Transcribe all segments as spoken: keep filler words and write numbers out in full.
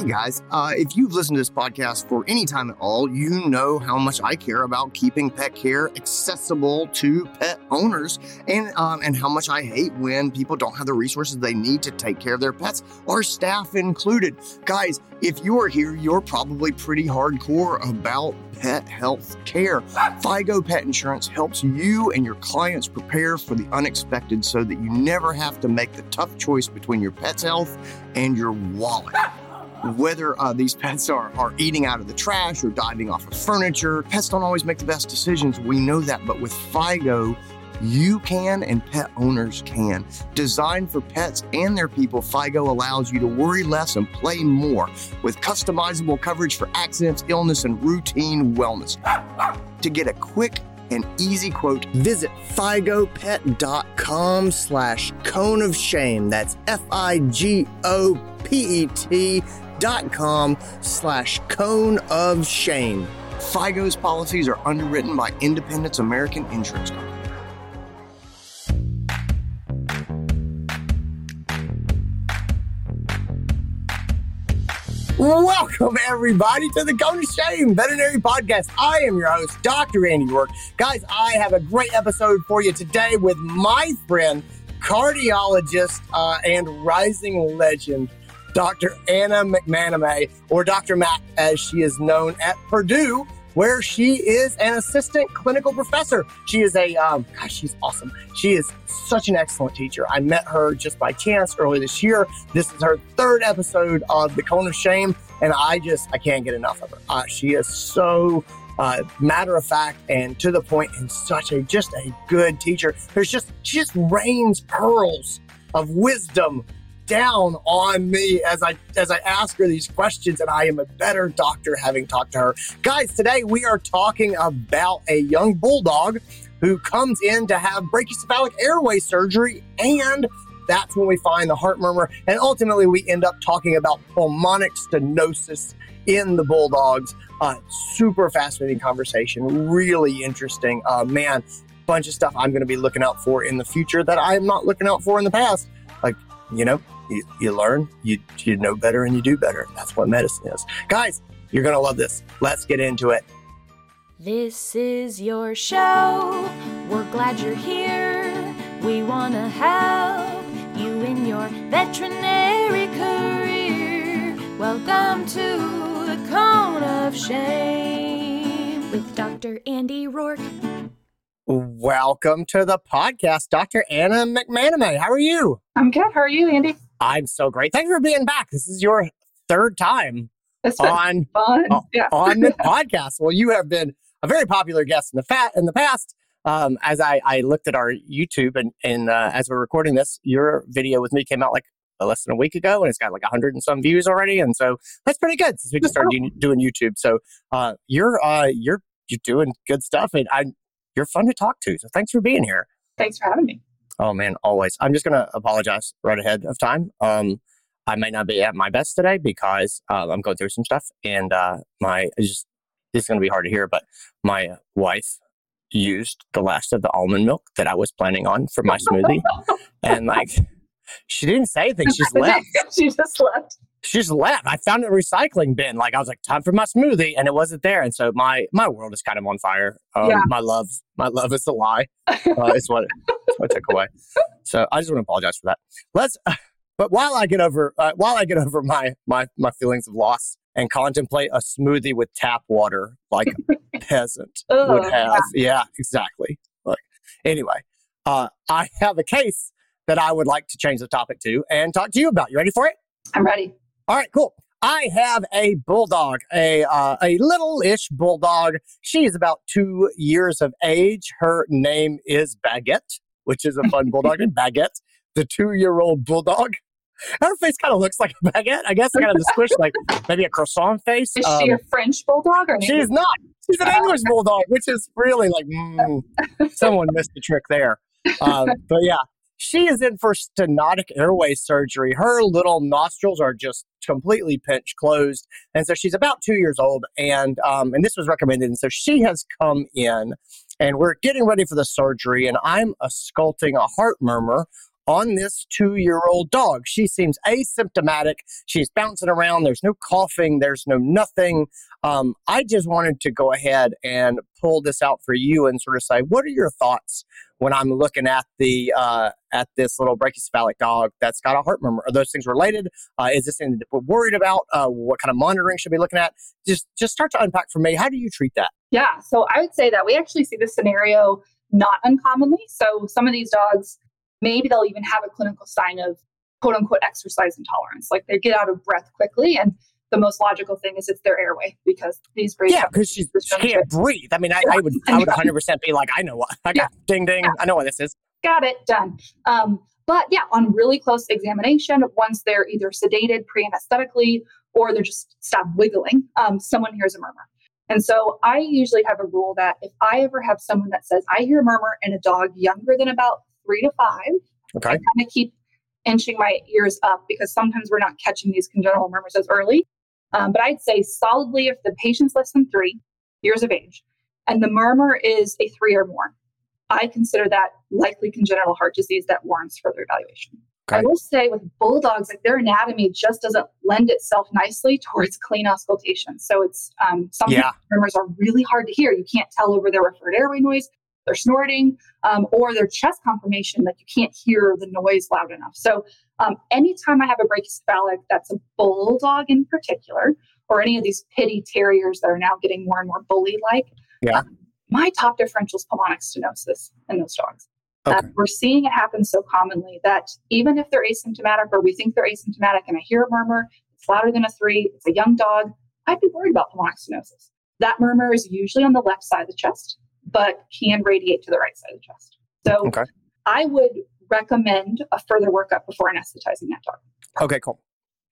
Hey guys, uh, if you've listened to this podcast for any time at all, you know how much I care about keeping pet care accessible to pet owners and um, and how much I hate when people don't have the resources they need to take care of their pets, our staff included. Guys, if you are here, you're probably pretty hardcore about pet health care. Figo Pet Insurance helps you and your clients prepare for the unexpected so that you never have to make the tough choice between your pet's health and your wallet. Whether uh, these pets are, are eating out of the trash or diving off of furniture, pets don't always make the best decisions. We know that, but with Figo, you can and pet owners can. Designed for pets and their people, Figo allows you to worry less and play more with customizable coverage for accidents, illness, and routine wellness. To get a quick and easy quote, visit FigoPet.com slash Cone of Shame. That's F I G O P E T dot com slash Cone of Shame. Figo's policies are underwritten by Independence American Insurance Company. Welcome, everybody, to the Cone of Shame Veterinary Podcast. I am your host, Doctor Andy Roark. Guys, I have a great episode for you today with my friend, cardiologist uh, and rising legend, Doctor Anna McManemy, or Doctor Mac, as she is known at Purdue, where she is an assistant clinical professor. She is a, um, gosh, she's awesome. She is such an excellent teacher. I met her just by chance early this year. This is her third episode of The Cone of Shame, and I just, I can't get enough of her. Uh, she is so uh, matter of fact and to the point and such a, just a good teacher. There's just, she just rains pearls of wisdom down on me as I as I ask her these questions, and I am a better doctor having talked to her. Guys, today we are talking about a young bulldog who comes in to have brachycephalic airway surgery, and that's when we find the heart murmur, and ultimately we end up talking about pulmonic stenosis in the bulldogs. Uh, super fascinating conversation, really interesting. Uh, man, bunch of stuff I'm going to be looking out for in the future that I'm not looking out for in the past. Like, you know, you, you learn, you, you know better, and you do better. That's what medicine is. Guys, you're going to love this. Let's get into it. This is your show. We're glad you're here. We want to help you in your veterinary career. Welcome to the Cone of Shame with Doctor Andy Roark. Welcome to the podcast, Doctor Anna McManemy. How are you? I'm good. How are you, Andy? I'm so great. Thanks for being back. This is your third time on, on, yeah. on the podcast. Well, you have been a very popular guest in the fat in the past. Um, as I, I looked at our YouTube and, and uh, as we're recording this, your video with me came out like less than a week ago, and it's got like a hundred and some views already. And so that's pretty good since we just started oh. doing YouTube. So uh, you're uh, you're you're doing good stuff, and I. You're fun to talk to, so thanks for being here. Thanks for having me. Oh, man, always. I'm just going to apologize right ahead of time. Um, I might not be at my best today because uh, I'm going through some stuff, and uh, my it's just this is going to be hard to hear, but my wife used the last of the almond milk that I was planning on for my smoothie, and like she didn't say anything. She just left. She just left. She just left. I found a recycling bin. Like I was like, time for my smoothie, and it wasn't there. And so my my world is kind of on fire. Um, yeah. My love, my love is a lie. Uh, it's what I took away. So I just want to apologize for that. Let's. Uh, but while I get over, uh, while I get over my my my feelings of loss and contemplate a smoothie with tap water, like a peasant Ugh, would have. Yeah, yeah exactly. Look. Anyway, uh, I have a case that I would like to change the topic to and talk to you about. You ready for it? I'm ready. All right, cool. I have a bulldog, a uh, a little-ish bulldog. She is about two years of age. Her name is Baguette, which is a fun bulldog name. Baguette, the two-year-old bulldog. Her face kind of looks like a baguette. I guess I got to squish, like maybe a croissant face. Is um, she a French bulldog? Or she is not. She's an English bulldog, which is really like, mm, someone missed the trick there. Um, but yeah. She is in for stenotic airway surgery. Her little nostrils are just completely pinched closed. And so she's about two years old, and um, and this was recommended. And so she has come in, and we're getting ready for the surgery, and I'm ausculting a heart murmur on this two-year-old dog. She seems asymptomatic. She's bouncing around. There's no coughing. There's no nothing. Um, I just wanted to go ahead and pull this out for you and sort of say, what are your thoughts when I'm looking at the uh, at this little brachycephalic dog that's got a heart murmur? Are those things related? Uh, is this something that we're worried about? Uh, what kind of monitoring should we be looking at? Just, just start to unpack for me. How do you treat that? Yeah, so I would say that we actually see this scenario not uncommonly. So some of these dogs, maybe they'll even have a clinical sign of quote unquote exercise intolerance. Like they get out of breath quickly. And the most logical thing is it's their airway because these breeds. Yeah, because she can't breathe. I mean, I, I would I would one hundred percent be like, I know what. I got yeah. ding, ding. Yeah. I know what this is. Got it. Done. Um, but yeah, on really close examination, once they're either sedated pre-anesthetically or they're just stop wiggling, um, someone hears a murmur. And so I usually have a rule that if I ever have someone that says, I hear a murmur in a dog younger than about three to five, okay. I kind of keep inching my ears up because sometimes we're not catching these congenital murmurs as early. Um, but I'd say solidly if the patient's less than three years of age and the murmur is a three or more, I consider that likely congenital heart disease that warrants further evaluation. Okay. I will say with bulldogs, like their anatomy just doesn't lend itself nicely towards clean auscultation. So it's um, some yeah. murmurs are really hard to hear. You can't tell over their referred airway noise, their snorting, um, or their chest conformation that you can't hear the noise loud enough. So um, anytime I have a brachycephalic that's a bulldog in particular, or any of these pitty terriers that are now getting more and more bully-like, yeah. um, my top differential is pulmonic stenosis in those dogs. Okay. Um, we're seeing it happen so commonly that even if they're asymptomatic or we think they're asymptomatic and I hear a murmur, it's louder than a three, it's a young dog, I'd be worried about pulmonic stenosis. That murmur is usually on the left side of the chest, but can radiate to the right side of the chest. So okay. I would recommend a further workup before anesthetizing that dog. Okay, cool.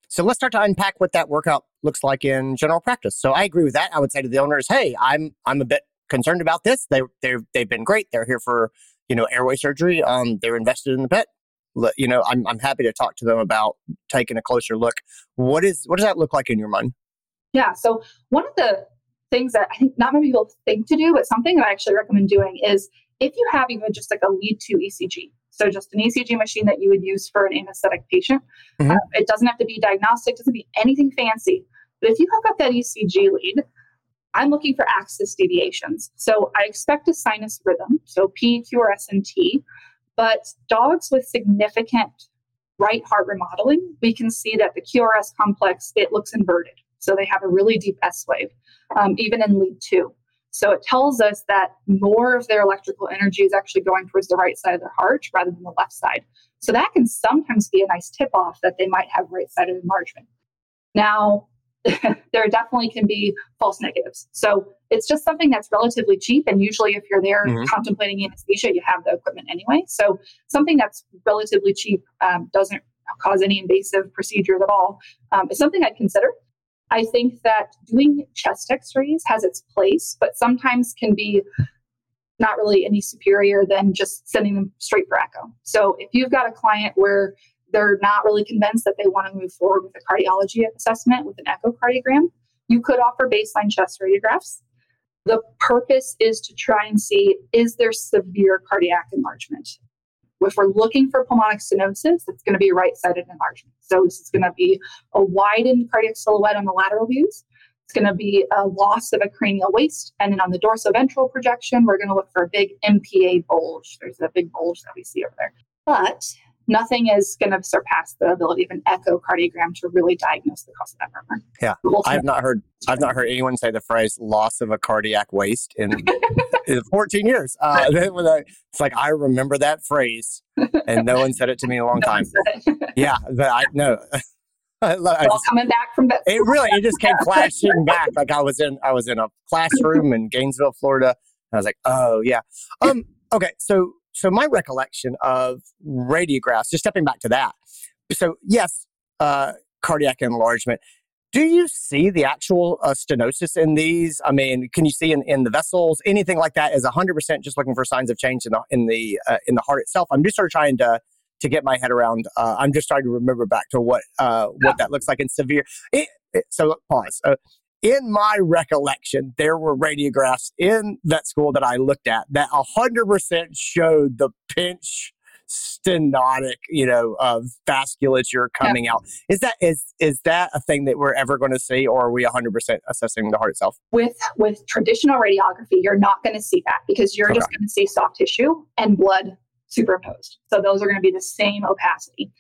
So let's start to unpack what that workup looks like in general practice. So I agree with that. I would say to the owners, hey, I'm I'm a bit concerned about this. They, they've they've been great. They're here for, you know, airway surgery. Um, they're invested in the pet. You know, I'm I'm happy to talk to them about taking a closer look. What is what does that look like in your mind? Yeah, so one of the things that I think not many people think to do, but something that I actually recommend doing is if you have even just like a lead-to E C G, so just an E C G machine that you would use for an anesthetic patient, mm-hmm. um, it doesn't have to be diagnostic, doesn't be anything fancy, but if you hook up that E C G lead, I'm looking for axis deviations. So I expect a sinus rhythm, so P, Q, R, S, and T, but dogs with significant right heart remodeling, we can see that the Q R S complex, it looks inverted. So they have a really deep S wave, um, even in lead two. So it tells us that more of their electrical energy is actually going towards the right side of their heart rather than the left side. So that can sometimes be a nice tip off that they might have right-sided enlargement. Now, there definitely can be false negatives. So it's just something that's relatively cheap. And usually if you're there mm-hmm. contemplating anesthesia, you have the equipment anyway. So something that's relatively cheap um, doesn't cause any invasive procedures at all. Um, is something I'd consider. I think that doing chest x-rays has its place, but sometimes can be not really any superior than just sending them straight for echo. So if you've got a client where they're not really convinced that they want to move forward with a cardiology assessment with an echocardiogram, you could offer baseline chest radiographs. The purpose is to try and see, is there severe cardiac enlargement? If we're looking for pulmonic stenosis, it's going to be right-sided enlargement. So this is going to be a widened cardiac silhouette on the lateral views. It's going to be a loss of a cranial waist. And then on the dorsoventral projection, we're going to look for a big M P A bulge. There's a big bulge that we see over there. But nothing is going to surpass the ability of an echocardiogram to really diagnose the cause of that murmur. Yeah, I have not heard I've not heard anyone say the phrase loss of a cardiac waist in, in fourteen years. Uh, it's like, I remember that phrase, and no one said it to me in a long time. Yeah, but I know. I love, I just, all coming back from that. It really, it just came flashing back. Like I was in, I was in a classroom in Gainesville, Florida. And I was like, oh yeah. Um. Okay, so. So my recollection of radiographs, just stepping back to that. So yes, uh, cardiac enlargement. Do you see the actual uh, stenosis in these? I mean, can you see in, in the vessels? Anything like that is one hundred percent just looking for signs of change in the in the, uh, in the heart itself. I'm just sort of trying to to get my head around. Uh, I'm just trying to remember back to what uh, what that looks like in severe. It, it, so look, pause. Uh, In my recollection, there were radiographs in vet school that I looked at that one hundred percent showed the pinch stenotic, you know, uh, vasculature coming yeah. out. Is that is is that a thing that we're ever going to see, or are we one hundred percent assessing the heart itself? With with traditional radiography, you're not going to see that because you're okay. just going to see soft tissue and blood superimposed. So those are going to be the same opacity.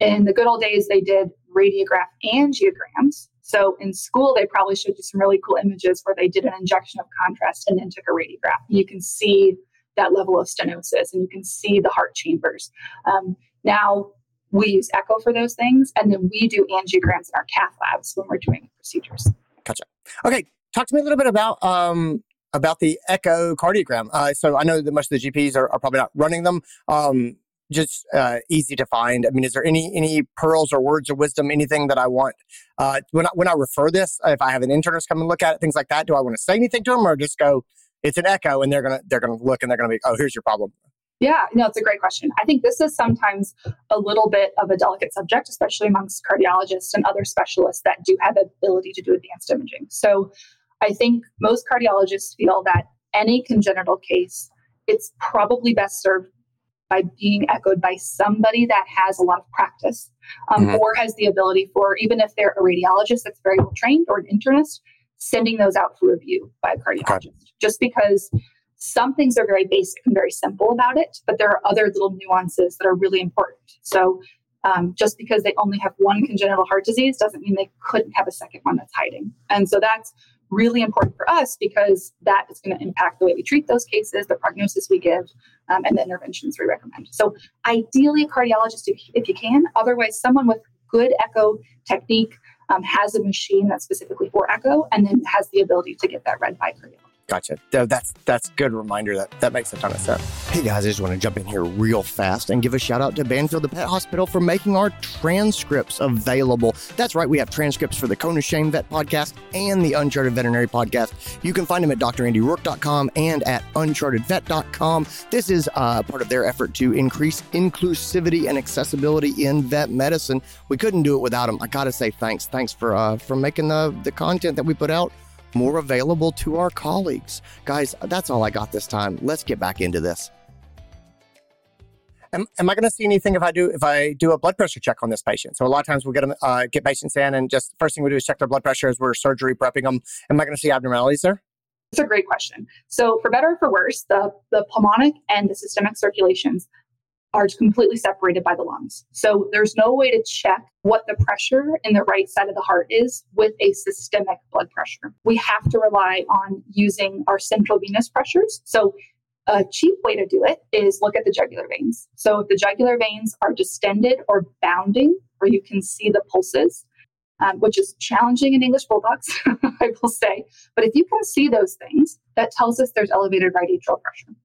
In the good old days, they did radiograph angiograms. So in school, they probably showed you some really cool images where they did an injection of contrast and then took a radiograph. You can see that level of stenosis, and you can see the heart chambers. Um, now we use echo for those things, and then we do angiograms in our cath labs when we're doing procedures. Gotcha. Okay, talk to me a little bit about um, about the echocardiogram. Uh, so I know that most of the G Ps are, are probably not running them. Um, just uh, easy to find. I mean, is there any any pearls or words of wisdom, anything that I want? Uh, when, I, when I refer this, if I have an internist come and look at it, things like that, do I want to say anything to them or just go, it's an echo, and they're gonna they're gonna look and they're gonna be, oh, here's your problem? Yeah, no, it's a great question. I think this is sometimes a little bit of a delicate subject, especially amongst cardiologists and other specialists that do have the ability to do advanced imaging. So I think most cardiologists feel that any congenital case, it's probably best served by being echoed by somebody that has a lot of practice um, mm-hmm. or has the ability for, even if they're a radiologist that's very well trained or an internist, sending those out for review by a cardiologist, okay. just because some things are very basic and very simple about it, but there are other little nuances that are really important. So um, just because they only have one congenital heart disease doesn't mean they couldn't have a second one that's hiding. And so that's really important for us because that is going to impact the way we treat those cases, the prognosis we give, um, and the interventions we recommend. So ideally a cardiologist if, if you can, otherwise someone with good echo technique Um, has a machine that's specifically for echo, and then has the ability to get that read by cardiologist. Gotcha. That's that's a good reminder. That that makes a ton of sense. Hey guys, I just want to jump in here real fast and give a shout out to Banfield the Pet Hospital for making our transcripts available. That's right, we have transcripts for the Cone of Shame Vet Podcast and the Uncharted Veterinary Podcast. You can find them at Doctor Andy Roark dot com and at Uncharted Vet dot com. This is uh, part of their effort to increase inclusivity and accessibility in vet medicine. We couldn't do it without them. I gotta say thanks. Thanks for uh, for making the the content that we put out more available to our colleagues. Guys, that's all I got this time. Let's get back into this. Am, am I going to see anything if I do if I do a blood pressure check on this patient? So a lot of times we'll get, them, uh, get patients in and just first thing we do is check their blood pressure as we're surgery prepping them. Am I going to see abnormalities there? That's a great question. So for better or for worse, the, the pulmonic and the systemic circulations are completely separated by the lungs. So there's no way to check what the pressure in the right side of the heart is with a systemic blood pressure. We have to rely on using our central venous pressures. So a cheap way to do it is look at the jugular veins. So if the jugular veins are distended or bounding, where you can see the pulses, um, which is challenging in English bulldogs, I will say. But if you can see those things, that tells us there's elevated right atrial pressure.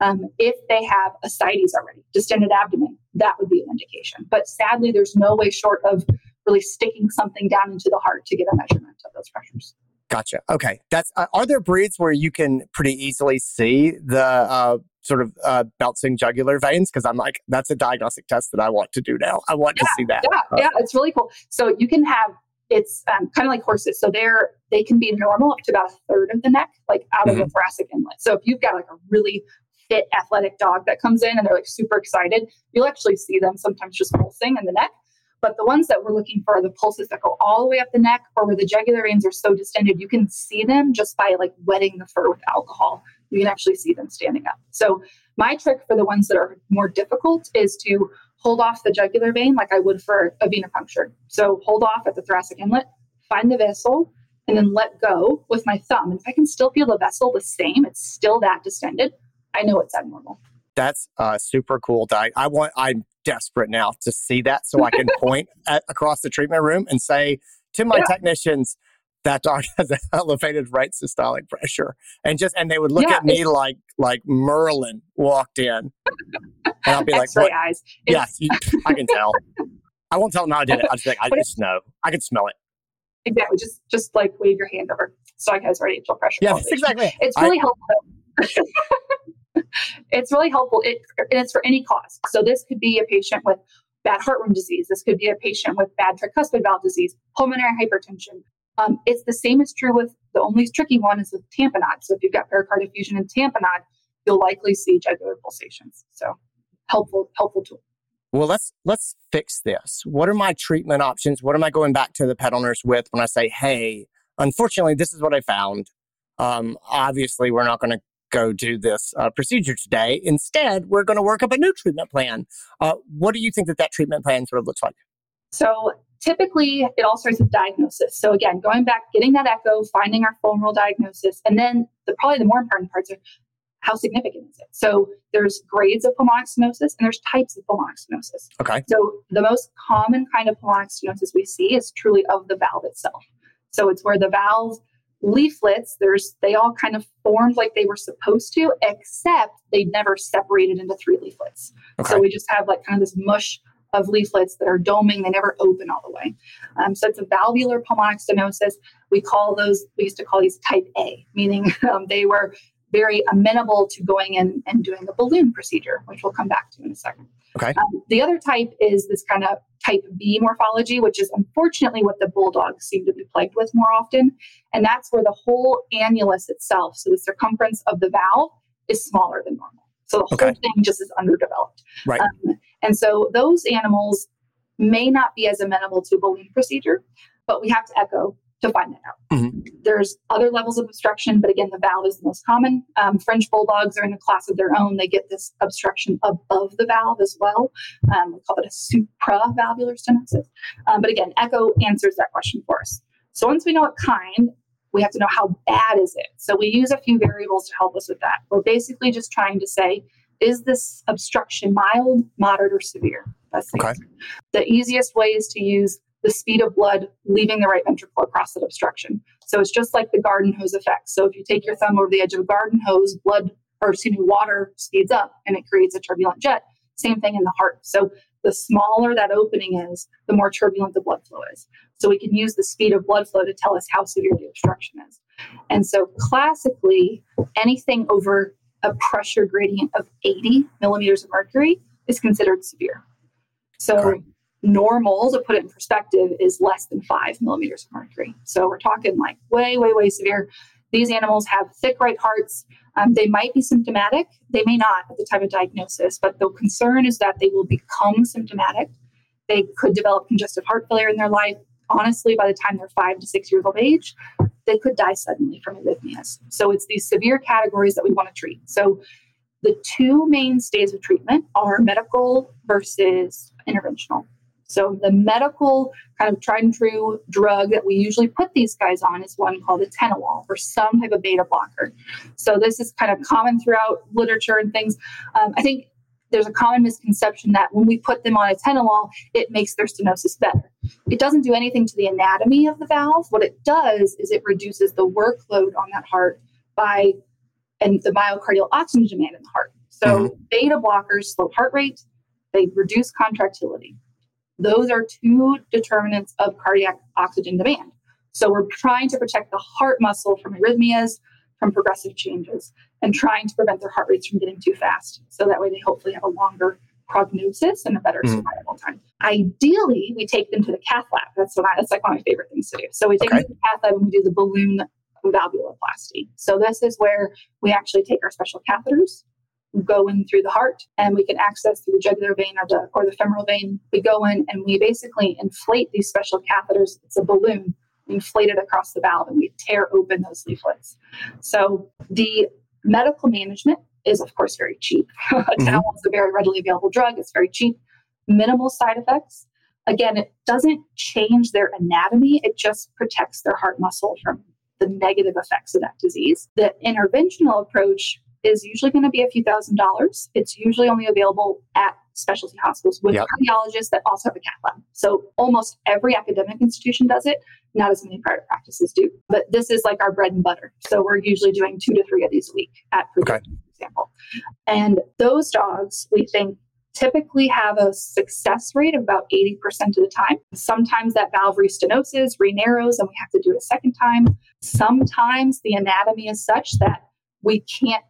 Um, if they have ascites already, distended abdomen, that would be an indication. But sadly, there's no way short of really sticking something down into the heart to get a measurement of those pressures. Gotcha. Okay. That's. Uh, are there breeds where you can pretty easily see the uh, sort of uh, bouncing jugular veins? Because I'm like, that's a diagnostic test that I want to do now. I want yeah, to see that. Yeah, okay. yeah, it's really cool. So you can have, it's um, kind of like horses. So they're, they can be normal up to about a third of the neck, like out mm-hmm. of the thoracic inlet. So if you've got like a really fit athletic dog that comes in and they're like super excited, you'll actually see them sometimes just pulsing in the neck. But the ones that we're looking for are the pulses that go all the way up the neck or where the jugular veins are so distended, you can see them just by like wetting the fur with alcohol. You can actually see them standing up. So my trick for the ones that are more difficult is to hold off the jugular vein like I would for a venipuncture. So hold off at the thoracic inlet, find the vessel, and then let go with my thumb. And if I can still feel the vessel the same, it's still that distended, I know it's abnormal. That's uh, super cool. Di- I want. I'm desperate now to see that so I can point at, across the treatment room and say to my yeah. technicians, that dog has an elevated right systolic pressure, and just and they would look yeah, at me like like Merlin walked in, and I'll be like, what? Eyes. Yes, you, I can tell. I won't tell them how I did it. I just like I just know. I can smell it. Exactly. Just just like wave your hand over. So I has right atrial pressure. Yes, exactly. It's really I, helpful. It's really helpful, it, and it's for any cause. So this could be a patient with bad heartworm disease. This could be a patient with bad tricuspid valve disease, pulmonary hypertension. Um, it's the same is true with, the only tricky one is with tamponade. So if you've got pericardial effusion and tamponade, you'll likely see jugular pulsations. So helpful helpful tool. Well, let's let's fix this. What are my treatment options? What am I going back to the pet owners with when I say, hey, unfortunately, this is what I found. Um, obviously, we're not going to go do this uh, procedure today. Instead, we're going to work up a new treatment plan. Uh, what do you think that that treatment plan sort of looks like? So typically, it all starts with diagnosis. So again, going back, getting that echo, finding our formal diagnosis, and then the probably the more important parts are how significant is it? So there's grades of pulmonic stenosis and there's types of pulmonic stenosis. Okay. So the most common kind of pulmonic stenosis we see is truly of the valve itself. So it's where the valve leaflets, there's they all kind of formed like they were supposed to, except they never separated into three leaflets. Okay. So we just have like kind of this mush of leaflets that are doming. They never open all the way. Um, so it's a valvular pulmonic stenosis. We call those, we used to call these type A, meaning um, they were very amenable to going in and doing a balloon procedure, which we'll come back to in a second. Okay. Um, the other type is this kind of type B morphology, which is unfortunately what the bulldogs seem to be plagued with more often. And that's where the whole annulus itself, so the circumference of the valve, is smaller than normal. So the okay. whole thing just is underdeveloped. Right. Um, and so those animals may not be as amenable to a balloon procedure, but we have to echo to find that out. Mm-hmm. There's other levels of obstruction, but again, the valve is the most common. Um, French bulldogs are in a class of their own. They get this obstruction above the valve as well. Um, we call it a supravalvular stenosis. Um, but again, echo answers that question for us. So once we know what kind, we have to know how bad is it. So we use a few variables to help us with that. We're basically just trying to say, is this obstruction mild, moderate, or severe? That's the, okay. the easiest way is to use the speed of blood leaving the right ventricle across that obstruction. So it's just like the garden hose effect. So if you take your thumb over the edge of a garden hose, blood, or excuse me, water speeds up and it creates a turbulent jet. Same thing in the heart. So the smaller that opening is, the more turbulent the blood flow is. So we can use the speed of blood flow to tell us how severe the obstruction is. And so classically, anything over a pressure gradient of eighty millimeters of mercury is considered severe. So okay. normal, to put it in perspective, is less than five millimeters of mercury. So we're talking like way, way, way severe. These animals have thick right hearts. Um, they might be symptomatic. They may not at the time of diagnosis, but the concern is that they will become symptomatic. They could develop congestive heart failure in their life. Honestly, by the time they're five to six years of age, they could die suddenly from arrhythmias. So it's these severe categories that we want to treat. So the two mainstays of treatment are medical versus interventional. So the medical kind of tried and true drug that we usually put these guys on is one called Atenolol or some type of beta blocker. So this is kind of common throughout literature and things. Um, I think there's a common misconception that when we put them on Atenolol, it makes their stenosis better. It doesn't do anything to the anatomy of the valve. What it does is it reduces the workload on that heart by and the myocardial oxygen demand in the heart. So mm-hmm. beta blockers slow heart rate. They reduce contractility. Those are two determinants of cardiac oxygen demand. So we're trying to protect the heart muscle from arrhythmias, from progressive changes, and trying to prevent their heart rates from getting too fast. So that way they hopefully have a longer prognosis and a better mm. survival time. Ideally, we take them to the cath lab. That's what I, that's like one of my favorite things to do. So we take okay. them to the cath lab and we do the balloon valvuloplasty. So this is where we actually take our special catheters, go in through the heart, and we can access through the jugular vein or the or the femoral vein. We go in and we basically inflate these special catheters. It's a balloon inflated across the valve, and we tear open those leaflets. So the medical management is, of course, very cheap. Mm-hmm. Atenolol is a very readily available drug. It's very cheap. Minimal side effects. Again, it doesn't change their anatomy. It just protects their heart muscle from the negative effects of that disease. The interventional approach is usually going to be a few thousand dollars. It's usually only available at specialty hospitals with yep. cardiologists that also have a cath lab. So almost every academic institution does it. Not as many private practices do. But this is like our bread and butter. So we're usually doing two to three of these a week at Purdue, okay. for example. And those dogs, we think, typically have a success rate of about eighty percent of the time. Sometimes that valve restenosis, re-narrows, and we have to do it a second time. Sometimes the anatomy is such that we can't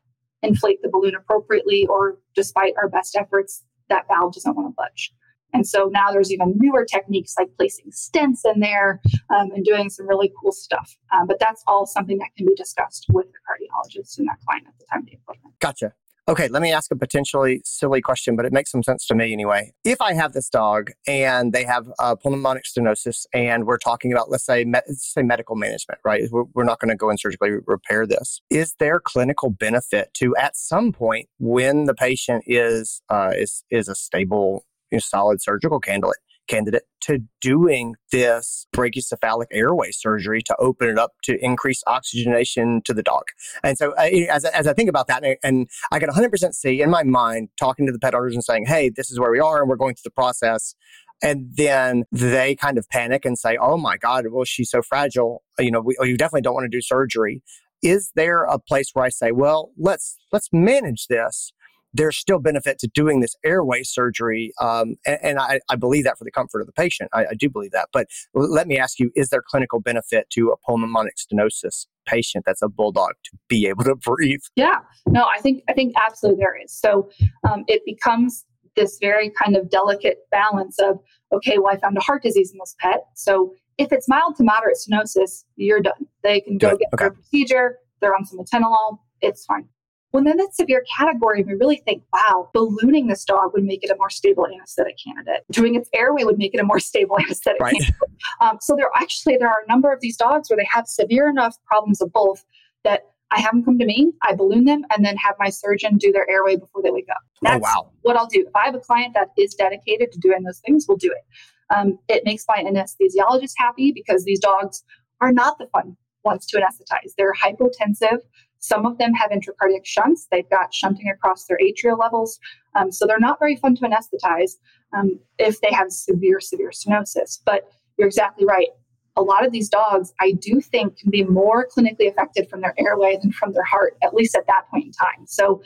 inflate the balloon appropriately, or despite our best efforts, that valve doesn't want to budge. And so now there's even newer techniques like placing stents in there um, and doing some really cool stuff. Um, but that's all something that can be discussed with the cardiologist and that client at the time of the appointment. Gotcha. Okay, let me ask a potentially silly question, but it makes some sense to me anyway. If I have this dog and they have uh, pulmonic stenosis and we're talking about, let's say, me- let's say medical management, right? We're, we're not going to go and surgically repair this. Is there clinical benefit to, at some point, when the patient is uh, is is a stable, you know, solid surgical candidate, candidate to doing this brachycephalic airway surgery to open it up to increase oxygenation to the dog? And so I, as, as I think about that, and, and I can one hundred percent see in my mind talking to the pet owners and saying, hey, this is where we are and we're going through the process. And then they kind of panic and say, oh my God, well, she's so fragile. You know, we, you definitely don't want to do surgery. Is there a place where I say, well, let's let's manage this? There's still benefit to doing this airway surgery. Um, and and I, I believe that for the comfort of the patient. I, I do believe that. But let me ask you, is there clinical benefit to a pulmonic stenosis patient that's a bulldog to be able to breathe? Yeah. No, I think I think absolutely there is. So um, it becomes this very kind of delicate balance of, okay, well, I found a heart disease in this pet. So if it's mild to moderate stenosis, you're done. They can go Good. get okay. their procedure. They're on some Atenolol. It's fine. Well, then that severe category, we really think, wow, ballooning this dog would make it a more stable anesthetic candidate. Doing its airway would make it a more stable anesthetic right. candidate. Um, so there actually, there are a number of these dogs where they have severe enough problems of both that I have them come to me, I balloon them, and then have my surgeon do their airway before they wake up. That's oh, wow. what I'll do. If I have a client that is dedicated to doing those things, we'll do it. Um, it makes my anesthesiologist happy because these dogs are not the fun ones to anesthetize. They're hypotensive. Some of them have intracardiac shunts. They've got shunting across their atrial levels. Um, so they're not very fun to anesthetize um, if they have severe, severe stenosis. But you're exactly right. A lot of these dogs, I do think, can be more clinically affected from their airway than from their heart, at least at that point in time. So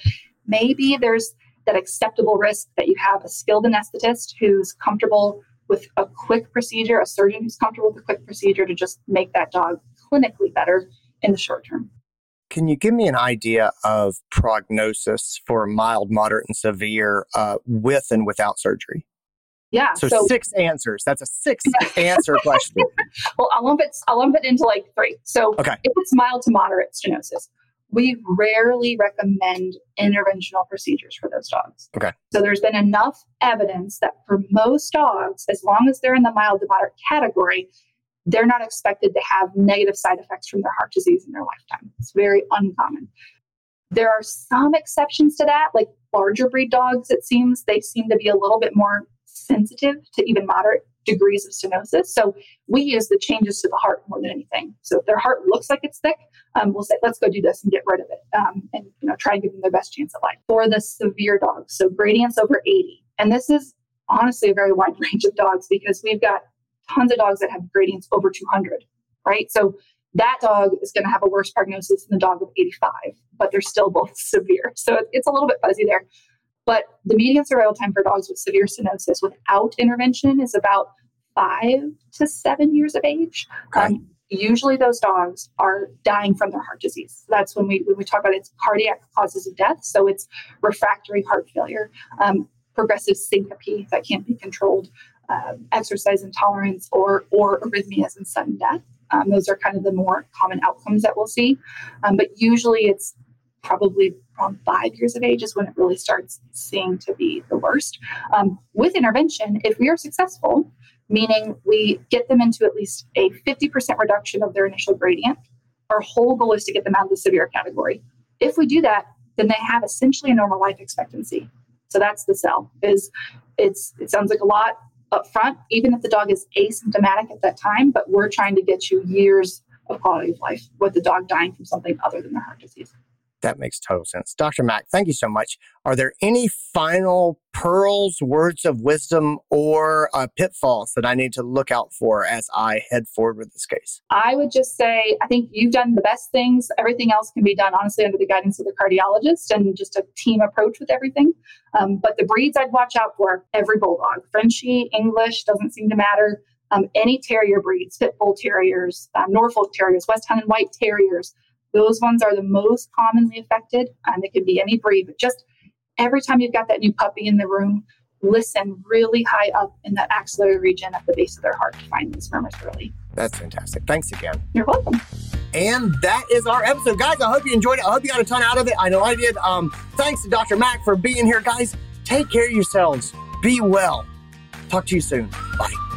maybe there's that acceptable risk that you have a skilled anesthetist who's comfortable with a quick procedure, a surgeon who's comfortable with a quick procedure to just make that dog clinically better in the short term. Can you give me an idea of prognosis for mild, moderate, and severe uh, with and without surgery? Yeah. So, so six answers. That's a six answer question. Well, I'll lump it, I'll lump it into like three. So okay. if it's mild to moderate stenosis, we rarely recommend interventional procedures for those dogs. Okay. So there's been enough evidence that for most dogs, as long as they're in the mild to moderate category, they're not expected to have negative side effects from their heart disease in their lifetime. It's very uncommon. There are some exceptions to that, like larger breed dogs, it seems. They seem to be a little bit more sensitive to even moderate degrees of stenosis. So we use the changes to the heart more than anything. So if their heart looks like it's thick, um, we'll say, let's go do this and get rid of it um, and you know, try and give them their best chance at life. For the severe dogs, so gradients over eighty. And this is honestly a very wide range of dogs because we've got tons of dogs that have gradients over two hundred, right? So that dog is going to have a worse prognosis than the dog of eighty-five, but they're still both severe. So it's a little bit fuzzy there. But the median survival time for dogs with severe stenosis without intervention is about five to seven years of age. Okay. Um, usually those dogs are dying from their heart disease. That's when we when we talk about it's cardiac causes of death. So it's refractory heart failure, um, progressive syncope that can't be controlled, Uh, exercise intolerance or or arrhythmias and sudden death. Um, those are kind of the more common outcomes that we'll see. Um, but usually it's probably around five years of age is when it really starts seeming to be the worst. Um, with intervention, if we are successful, meaning we get them into at least a fifty percent reduction of their initial gradient, our whole goal is to get them out of the severe category. If we do that, then they have essentially a normal life expectancy. So that's the sell. Is it's it sounds like a lot up front, even if the dog is asymptomatic at that time, but we're trying to get you years of quality of life with the dog dying from something other than the heart disease. That makes total sense. Doctor Mack, thank you so much. Are there any final pearls, words of wisdom, or uh, pitfalls that I need to look out for as I head forward with this case? I would just say, I think you've done the best things. Everything else can be done, honestly, under the guidance of the cardiologist and just a team approach with everything. Um, but the breeds I'd watch out for, every bulldog, Frenchie, English, doesn't seem to matter. Um, any terrier breeds, pit bull terriers, uh, Norfolk terriers, West Hen and White terriers. Those ones are the most commonly affected, and it could be any breed, but just every time you've got that new puppy in the room, listen really high up in that axillary region at the base of their heart to find these murmurs early. That's fantastic. Thanks again. You're welcome. And that is our episode. Guys, I hope you enjoyed it. I hope you got a ton out of it. I know I did. Um, thanks to Doctor Mac for being here. Guys, take care of yourselves. Be well. Talk to you soon. Bye.